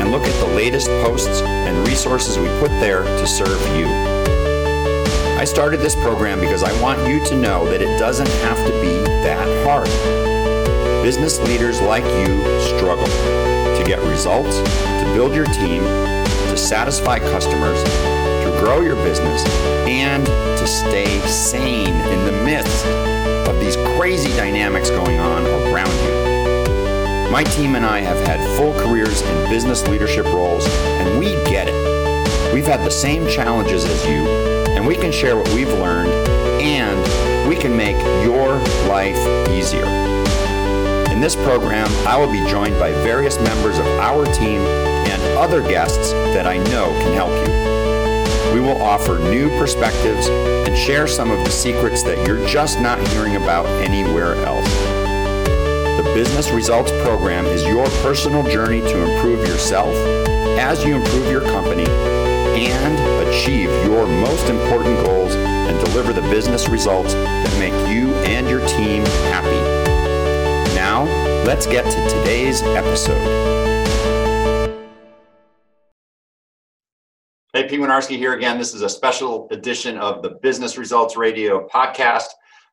and look at the latest posts and resources we put there to serve you. I started this program because I want you to know that it doesn't have to be that hard. Business leaders like you struggle to get results, to build your team, to satisfy customers, to grow your business, and to stay sane in the midst of these crazy dynamics going on around you. My team and I have had full careers in business leadership roles, and we get it. We've had the same challenges as you, and we can share what we've learned, and we can make your life easier. In this program, I will be joined by various members of our team and other guests that I know can help you. We will offer new perspectives and share some of the secrets that you're just not hearing about anywhere else. The Business Results Program is your personal journey to improve yourself as you improve your company and achieve your most important goals and deliver the business results that make you and your team happy. Now, let's get to today's episode. Hey, Pete Winarski here again. This is a special edition of the Business Results Radio podcast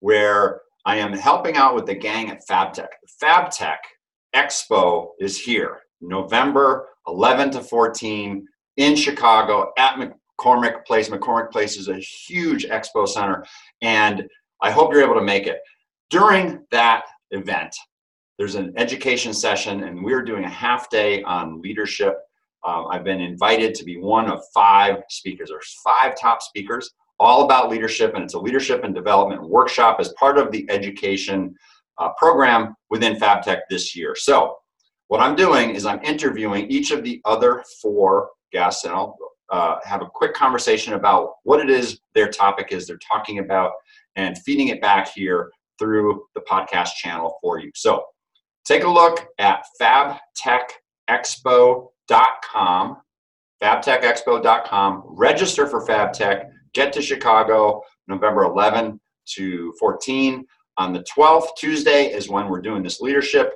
where I am helping out with the gang at FabTech. FabTech Expo is here, November 11 to 14 in Chicago at McCormick Place. McCormick Place is a huge expo center, and I hope you're able to make it. During that event, there's an education session, and we're doing a half day on leadership. I've been invited to be one of 5 speakers. There's 5 top speakers, all about leadership, and it's a leadership and development workshop as part of the education program within FabTech this year. So what I'm doing is I'm interviewing each of the other 4 guests, and I'll have a quick conversation about what it is their topic is they're talking about and feeding it back here through the podcast channel for you. So take a look at fabtechexpo.com, fabtechexpo.com, register for FabTech, get to Chicago November 11 to 14. On the 12th, Tuesday, is when we're doing this leadership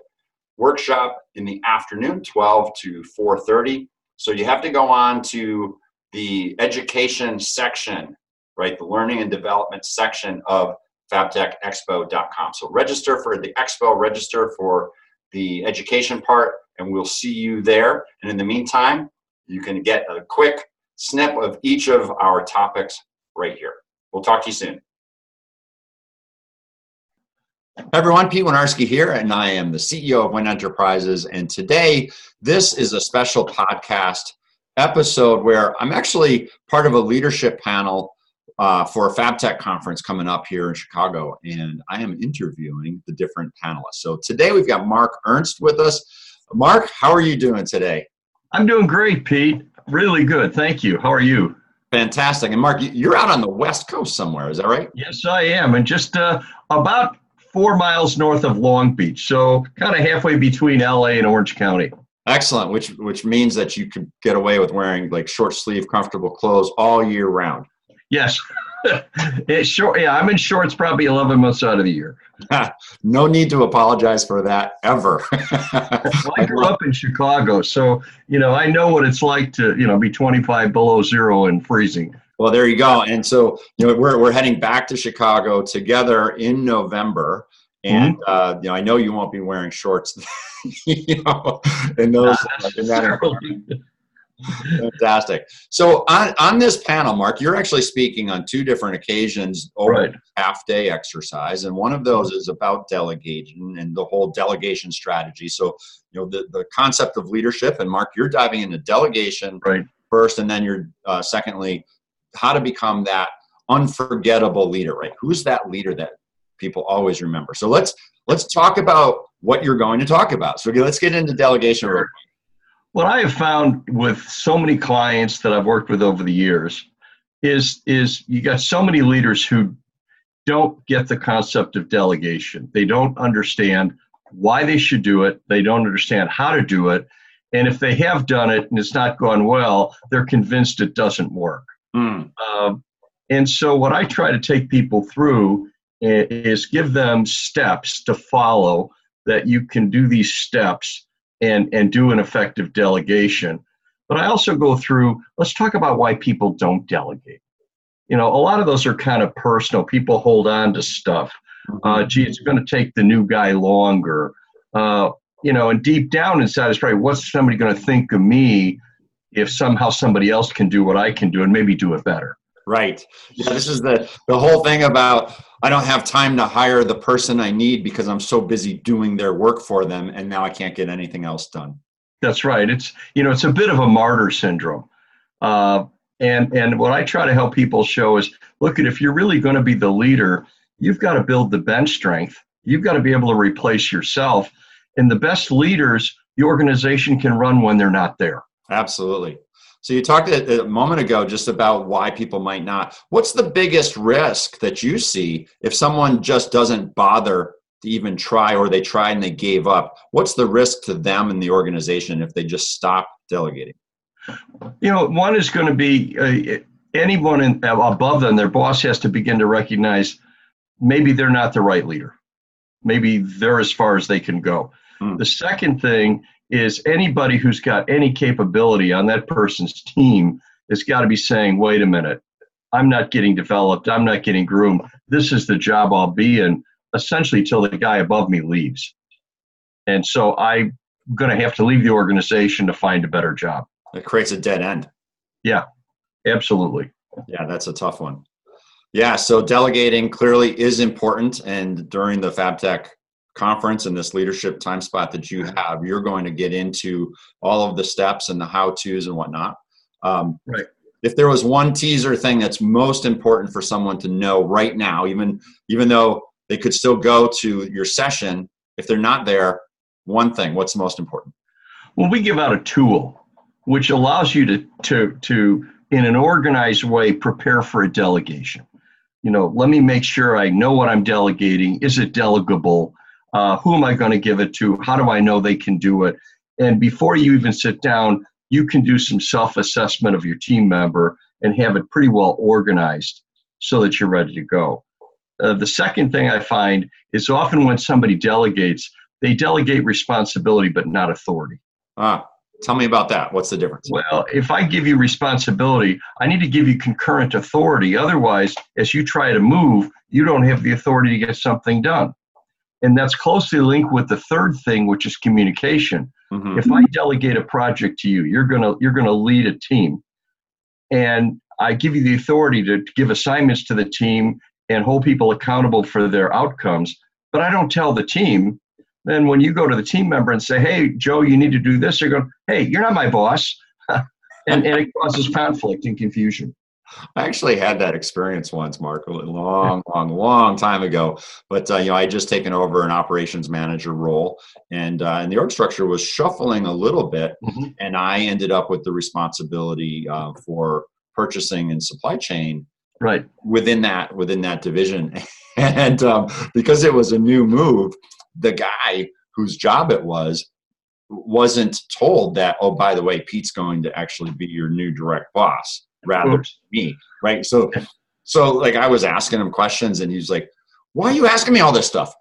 workshop in the afternoon, 12 to 4:30. So you have to go on to the education section, right? The learning and development section of fabtechexpo.com. So register for the expo, register for the education part, and we'll see you there. And in the meantime, you can get a quick snip of each of our topics right here. We'll talk to you soon. Hi everyone, Pete Winarski here, and I am the CEO of Win Enterprises. And today, this is a special podcast episode where I'm actually part of a leadership panel for a FabTech conference coming up here in Chicago, and I am interviewing the different panelists. So today we've got Mark Ernst with us. Mark, how are you doing today? I'm doing great, Pete. Really good. Thank you. How are you? Fantastic. And Mark, you're out on the West Coast somewhere, is that right? Yes, I am, and just about 4 miles north of Long Beach, so kind of halfway between LA and Orange County. Excellent, which means that you could get away with wearing like short sleeve, comfortable clothes all year round. Yes. It's short. Yeah, I'm in shorts probably 11 months out of the year. No need to apologize for that ever. I grew up in Chicago, so, you know, I know what it's like to, you know, be 25 below zero and freezing. Well, there you go. And so, you know, we're heading back to Chicago together in November. And, you know, I know you won't be wearing shorts, you know, in those. Fantastic. So on this panel, Mark, you're actually speaking on 2 different occasions over a half-day exercise, and one of those is about delegation and the whole delegation strategy. So, you know, the concept of leadership, and Mark, you're diving into delegation first, and then you're, secondly, how to become that unforgettable leader, right? Who's that leader that people always remember? So let's talk about what you're going to talk about. So let's get into delegation real quick. What I have found with so many clients that I've worked with over the years is you got so many leaders who don't get the concept of delegation. They don't understand why they should do it. They don't understand how to do it. And if they have done it and it's not gone well, they're convinced it doesn't work. And so what I try to take people through is give them steps to follow, that you can do these steps and do an effective delegation. But I also go through, let's talk about why people don't delegate. You know, a lot of those are kind of personal. People hold on to stuff. Gee, it's going to take the new guy longer. You know, and deep down inside is probably, what's somebody going to think of me if somehow somebody else can do what I can do and maybe do it better? Right. Yeah, this is the whole thing about, I don't have time to hire the person I need because I'm so busy doing their work for them, and now I can't get anything else done. That's right. It's, you know, it's a bit of a martyr syndrome. And what I try to help people show is, look, if you're really going to be the leader, you've got to build the bench strength. You've got to be able to replace yourself. And the best leaders the organization can run when they're not there. Absolutely. So you talked a moment ago just about why people might not. What's the biggest risk that you see if someone just doesn't bother to even try, or they try and they gave up? What's the risk to them and the organization if they just stop delegating? You know, one is going to be anyone above them, their boss has to begin to recognize maybe they're not the right leader. Maybe they're as far as they can go. The second thing is anybody who's got any capability on that person's team has got to be saying, wait a minute, I'm not getting developed. I'm not getting groomed. This is the job I'll be in essentially till the guy above me leaves. And so I'm going to have to leave the organization to find a better job. It creates a dead end. Yeah, absolutely. Yeah, that's a tough one. Yeah, so delegating clearly is important. And during the FabTech conference and this leadership time spot that you have, you're going to get into all of the steps and the how-tos and whatnot. Right. If there was one teaser thing that's most important for someone to know right now, even though they could still go to your session, if they're not there, one thing, what's most important? Well, we give out a tool which allows you to in an organized way, prepare for a delegation. You know, let me make sure I know what I'm delegating. Is it delegable? Who am I going to give it to? How do I know they can do it? And before you even sit down, you can do some self-assessment of your team member and have it pretty well organized so that you're ready to go. The second thing I find is often when somebody delegates, they delegate responsibility but not authority. Tell me about that. What's the difference? Well, if I give you responsibility, I need to give you concurrent authority. Otherwise, as you try to move, you don't have the authority to get something done. And that's closely linked with the third thing, which is communication. If I delegate a project to you, you're going to lead a team. And I give you the authority to give assignments to the team and hold people accountable for their outcomes. But I don't tell the team. Then when you go to the team member and say, hey, Joe, you need to do this, they're going, hey, you're not my boss. and it causes conflict and confusion. I actually had that experience once, Mark, a long time ago. But, you know, I had just taken over an operations manager role, and the org structure was shuffling a little bit. And I ended up with the responsibility for purchasing and supply chain. Right. Within that division. And because it was a new move, the guy whose job it was wasn't told that, oh, by the way, Pete's going to actually be your new direct boss, rather me, right? So like I was asking him questions and he's like, why are you asking me all this stuff?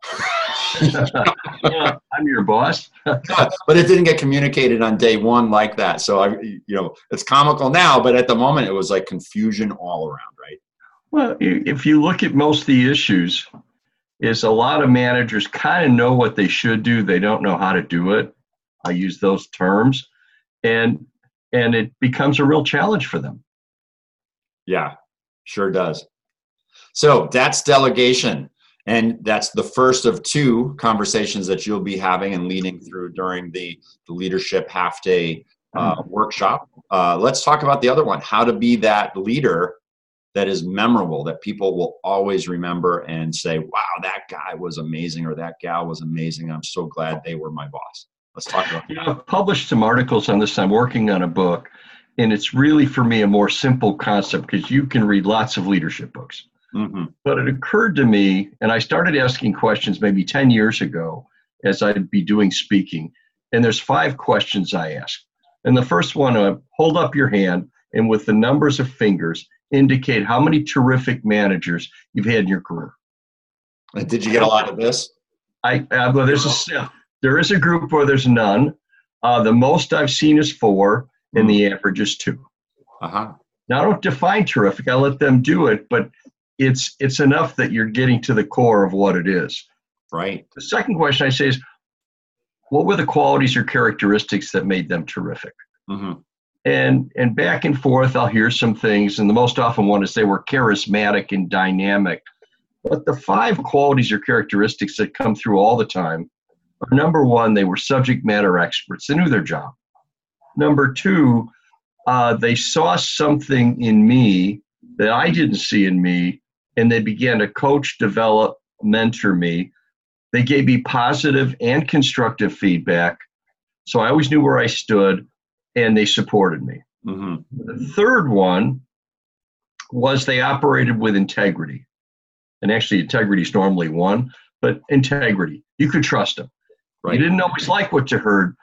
Yeah, I'm your boss. But it didn't get communicated on day one like that. So, you know, it's comical now, but at the moment it was like confusion all around, right? Well, if you look at most of the issues, is a lot of managers kind of know what they should do. They don't know how to do it. I use those terms. And it becomes a real challenge for them. Yeah, sure does. So that's delegation. And that's the first of two conversations that you'll be having and leading through during the leadership half-day workshop. Let's talk about the other one, how to be that leader that is memorable, that people will always remember and say, wow, that guy was amazing, or that gal was amazing. I'm so glad they were my boss. Let's talk about that. Yeah, I've published some articles on this. I'm working on a book, and it's really, for me, a more simple concept because you can read lots of leadership books. Mm-hmm. But it occurred to me, and I started asking questions maybe 10 years ago as I'd be doing speaking, and there's 5 questions I ask. And the first one, hold up your hand, and with the numbers of fingers, indicate how many terrific managers you've had in your career. Did you get a lot of this? Well, there is a group where there's none. The most I've seen is 4, and the average is 2. Uh-huh. Now, I don't define terrific. I let them do it, but it's enough that you're getting to the core of what it is. Right. The second question I say is, what were the qualities or characteristics that made them terrific? Mm-hmm. And back and forth, I'll hear some things, and the most often one is they were charismatic and dynamic. But the 5 qualities or characteristics that come through all the time are, number one, they were subject matter experts. They knew their job. Number two, they saw something in me that I didn't see in me, and they began to coach, develop, mentor me. They gave me positive and constructive feedback, so I always knew where I stood, and they supported me. Mm-hmm. The third one was they operated with integrity. And actually, integrity is normally one, but integrity. You could trust them. Right. You didn't always like what you heard,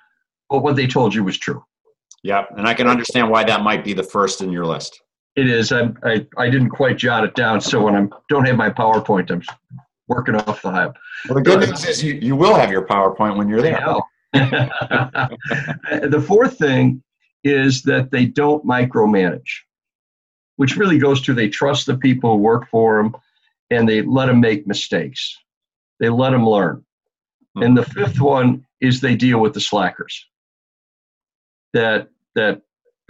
but what they told you was true. Yeah, and I can understand why that might be the first in your list. It is. I didn't quite jot it down, so when I don't have my PowerPoint, I'm working off the hype. Well, the good news is you will have your PowerPoint when you're there. The fourth thing is that they don't micromanage, which really goes to they trust the people who work for them, and they let them make mistakes. They let them learn. Mm-hmm. And the fifth one is they deal with the slackers. That the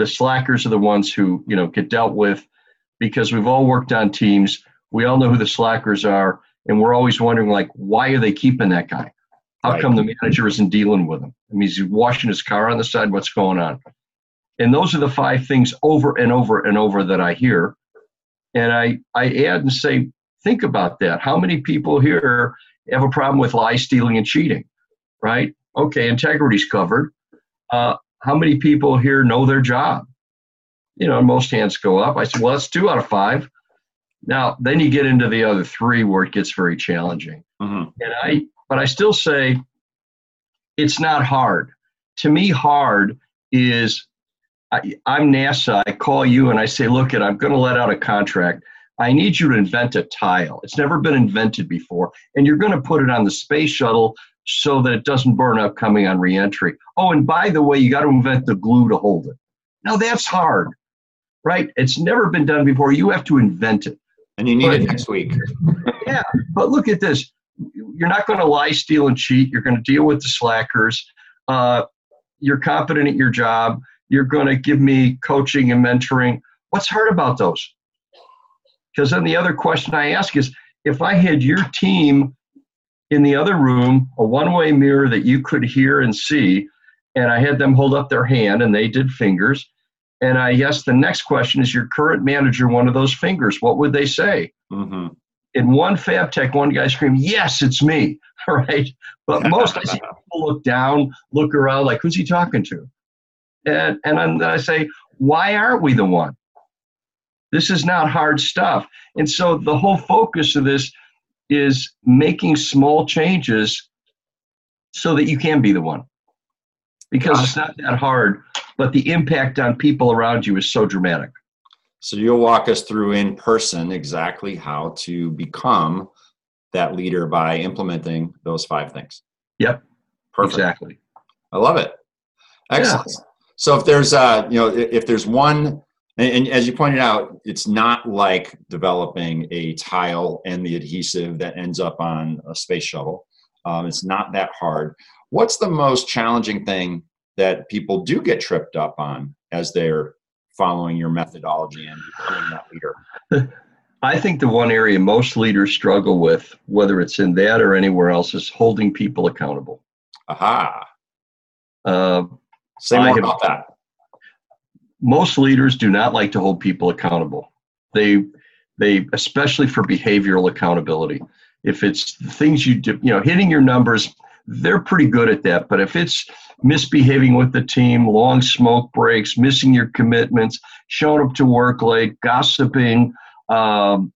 slackers are the ones who, get dealt with, because we've all worked on teams. We all know who the slackers are, and we're always wondering, why are they keeping that guy? How right. come the manager isn't dealing with him? I mean, he's washing his car on the side. What's going on? And those are the 5 things over and over and over that I hear. And I add and say, think about that. How many people here have a problem with lies, stealing, and cheating, right? Okay, integrity's covered. How many people here know their job? Most hands go up. I said, well, that's 2 out of 5. Now, then you get into the other 3 where it gets very challenging. Mm-hmm. But I still say it's not hard. To me, hard is I'm NASA. I call you and I say, look, I'm going to let out a contract. I need you to invent a tile. It's never been invented before. And you're going to put it on the space shuttle so that it doesn't burn up coming on reentry. Oh, and by the way, you got to invent the glue to hold it. Now, that's hard, right? It's never been done before. You have to invent it. And you need it next week. Yeah, but look at this. You're not going to lie, steal, and cheat. You're going to deal with the slackers. You're competent at your job. You're going to give me coaching and mentoring. What's hard about those? Because then the other question I ask is, if I had your team in the other room, a one-way mirror that you could hear and see, and I had them hold up their hand and they did fingers, and I asked the next question, is your current manager one of those fingers? What would they say? Mm-hmm. In one FabTech, one guy screamed, yes, it's me, right? But most I see people look down, look around like, who's he talking to? And then I say, why aren't we the one? This is not hard stuff. And so the whole focus of this is making small changes so that you can be the one. Because it's not that hard, but the impact on people around you is so dramatic. So you'll walk us through in person exactly how to become that leader by implementing those 5 things. Yep. Perfect. Exactly. I love it. Excellent. Yeah. So if there's if there's one, and as you pointed out, it's not like developing a tile and the adhesive that ends up on a space shuttle. It's not that hard. What's the most challenging thing that people do get tripped up on as they're following your methodology and becoming that leader? I think the one area most leaders struggle with, whether it's in that or anywhere else, is holding people accountable. Aha. Say more about that. Most leaders do not like to hold people accountable. They especially for behavioral accountability. If it's things you do, hitting your numbers, they're pretty good at that. But if it's misbehaving with the team, long smoke breaks, missing your commitments, showing up to work late, gossiping, all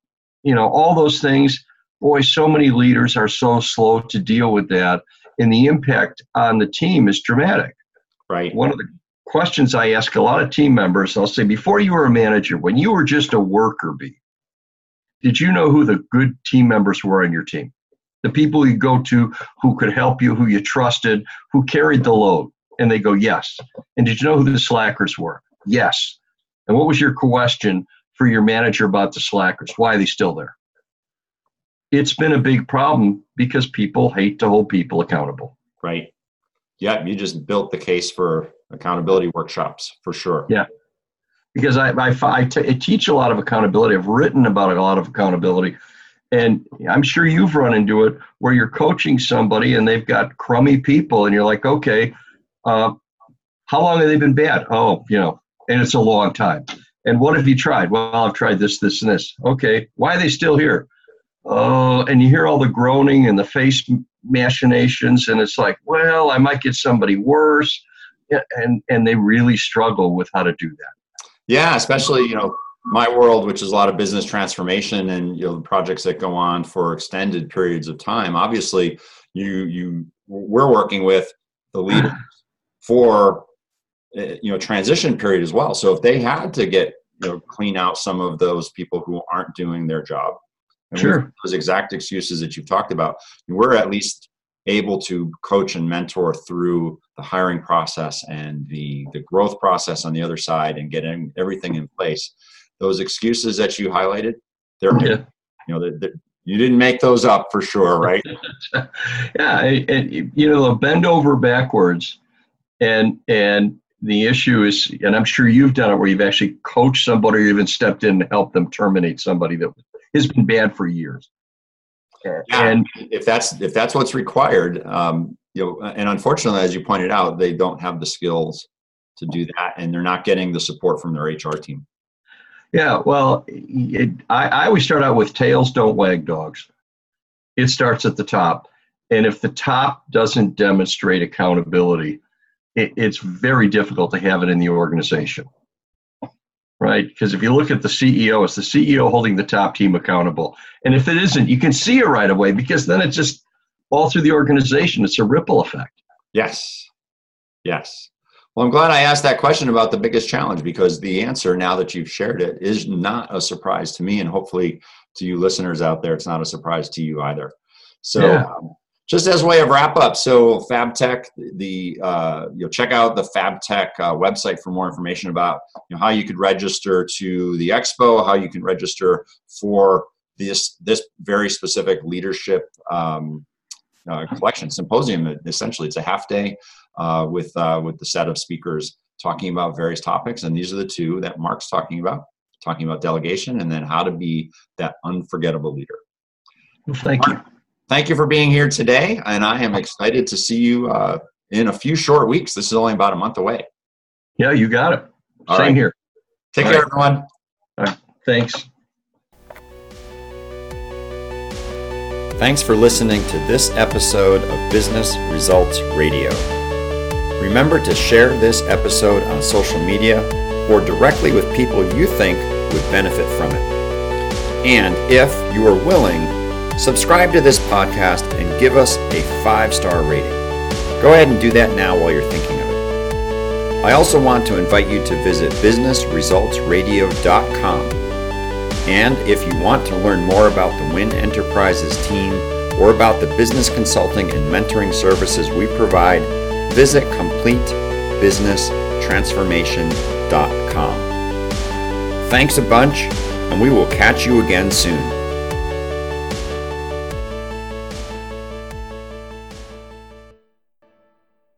those things. Boy, so many leaders are so slow to deal with that, and the impact on the team is dramatic. Right. One of the questions I ask a lot of team members, I'll say, before you were a manager, when you were just a worker bee, did you know who the good team members were on your team? The people you go to who could help you, who you trusted, who carried the load. And they go, yes. And did you know who the slackers were? Yes. And what was your question for your manager about the slackers? Why are they still there? It's been a big problem because people hate to hold people accountable. Right. Yeah, you just built the case for accountability workshops for sure. Yeah. Because I teach a lot of accountability. I've written about a lot of accountability. And I'm sure you've run into it where you're coaching somebody and they've got crummy people and you're like, okay, how long have they been bad? Oh, and it's a long time. And what have you tried? Well, I've tried this, this, and this. Okay. Why are they still here? Oh, and you hear all the groaning and the face machinations. And it's like, well, I might get somebody worse. And they really struggle with how to do that. Yeah. Especially, my world, which is a lot of business transformation and projects that go on for extended periods of time. Obviously, we're working with the leaders for transition period as well. So if they had to get clean out some of those people who aren't doing their job, and sure, those exact excuses that you've talked about, we're at least able to coach and mentor through the hiring process and the growth process on the other side and getting everything in place. Those excuses that you highlighted, you didn't make those up for sure, right? Yeah, they'll bend over backwards, and the issue is, and I'm sure you've done it where you've actually coached somebody or even stepped in to help them terminate somebody that has been bad for years. Yeah, and if that's what's required, and unfortunately, as you pointed out, they don't have the skills to do that, and they're not getting the support from their HR team. Yeah, well, I always start out with tails don't wag dogs. It starts at the top. And if the top doesn't demonstrate accountability, it's very difficult to have it in the organization, right? Because if you look at the CEO, it's the CEO holding the top team accountable. And if it isn't, you can see it right away because then it's just all through the organization. It's a ripple effect. Yes. Well, I'm glad I asked that question about the biggest challenge, because the answer, now that you've shared it, is not a surprise to me, and hopefully to you listeners out there, it's not a surprise to you either. So yeah. Just as a way of wrap up, so FabTech, check out the FabTech website for more information about how you could register to the expo, how you can register for this very specific leadership collection symposium. Essentially, it's a half day with the set of speakers talking about various topics, and these are the two that Mark's talking about delegation, and then how to be that unforgettable leader. Well, thank you for being here today, and I am excited to see you in a few short weeks. This is only about a month away. Yeah, you got it. All same right. Here. Take all care, right. Everyone. All right. Thanks. Thanks for listening to this episode of Business Results Radio. Remember to share this episode on social media or directly with people you think would benefit from it. And if you are willing, subscribe to this podcast and give us a 5-star rating. Go ahead and do that now while you're thinking of it. I also want to invite you to visit businessresultsradio.com. And if you want to learn more about the Win Enterprises team or about the business consulting and mentoring services we provide, visit completebusinesstransformation.com. Thanks a bunch, and we will catch you again soon.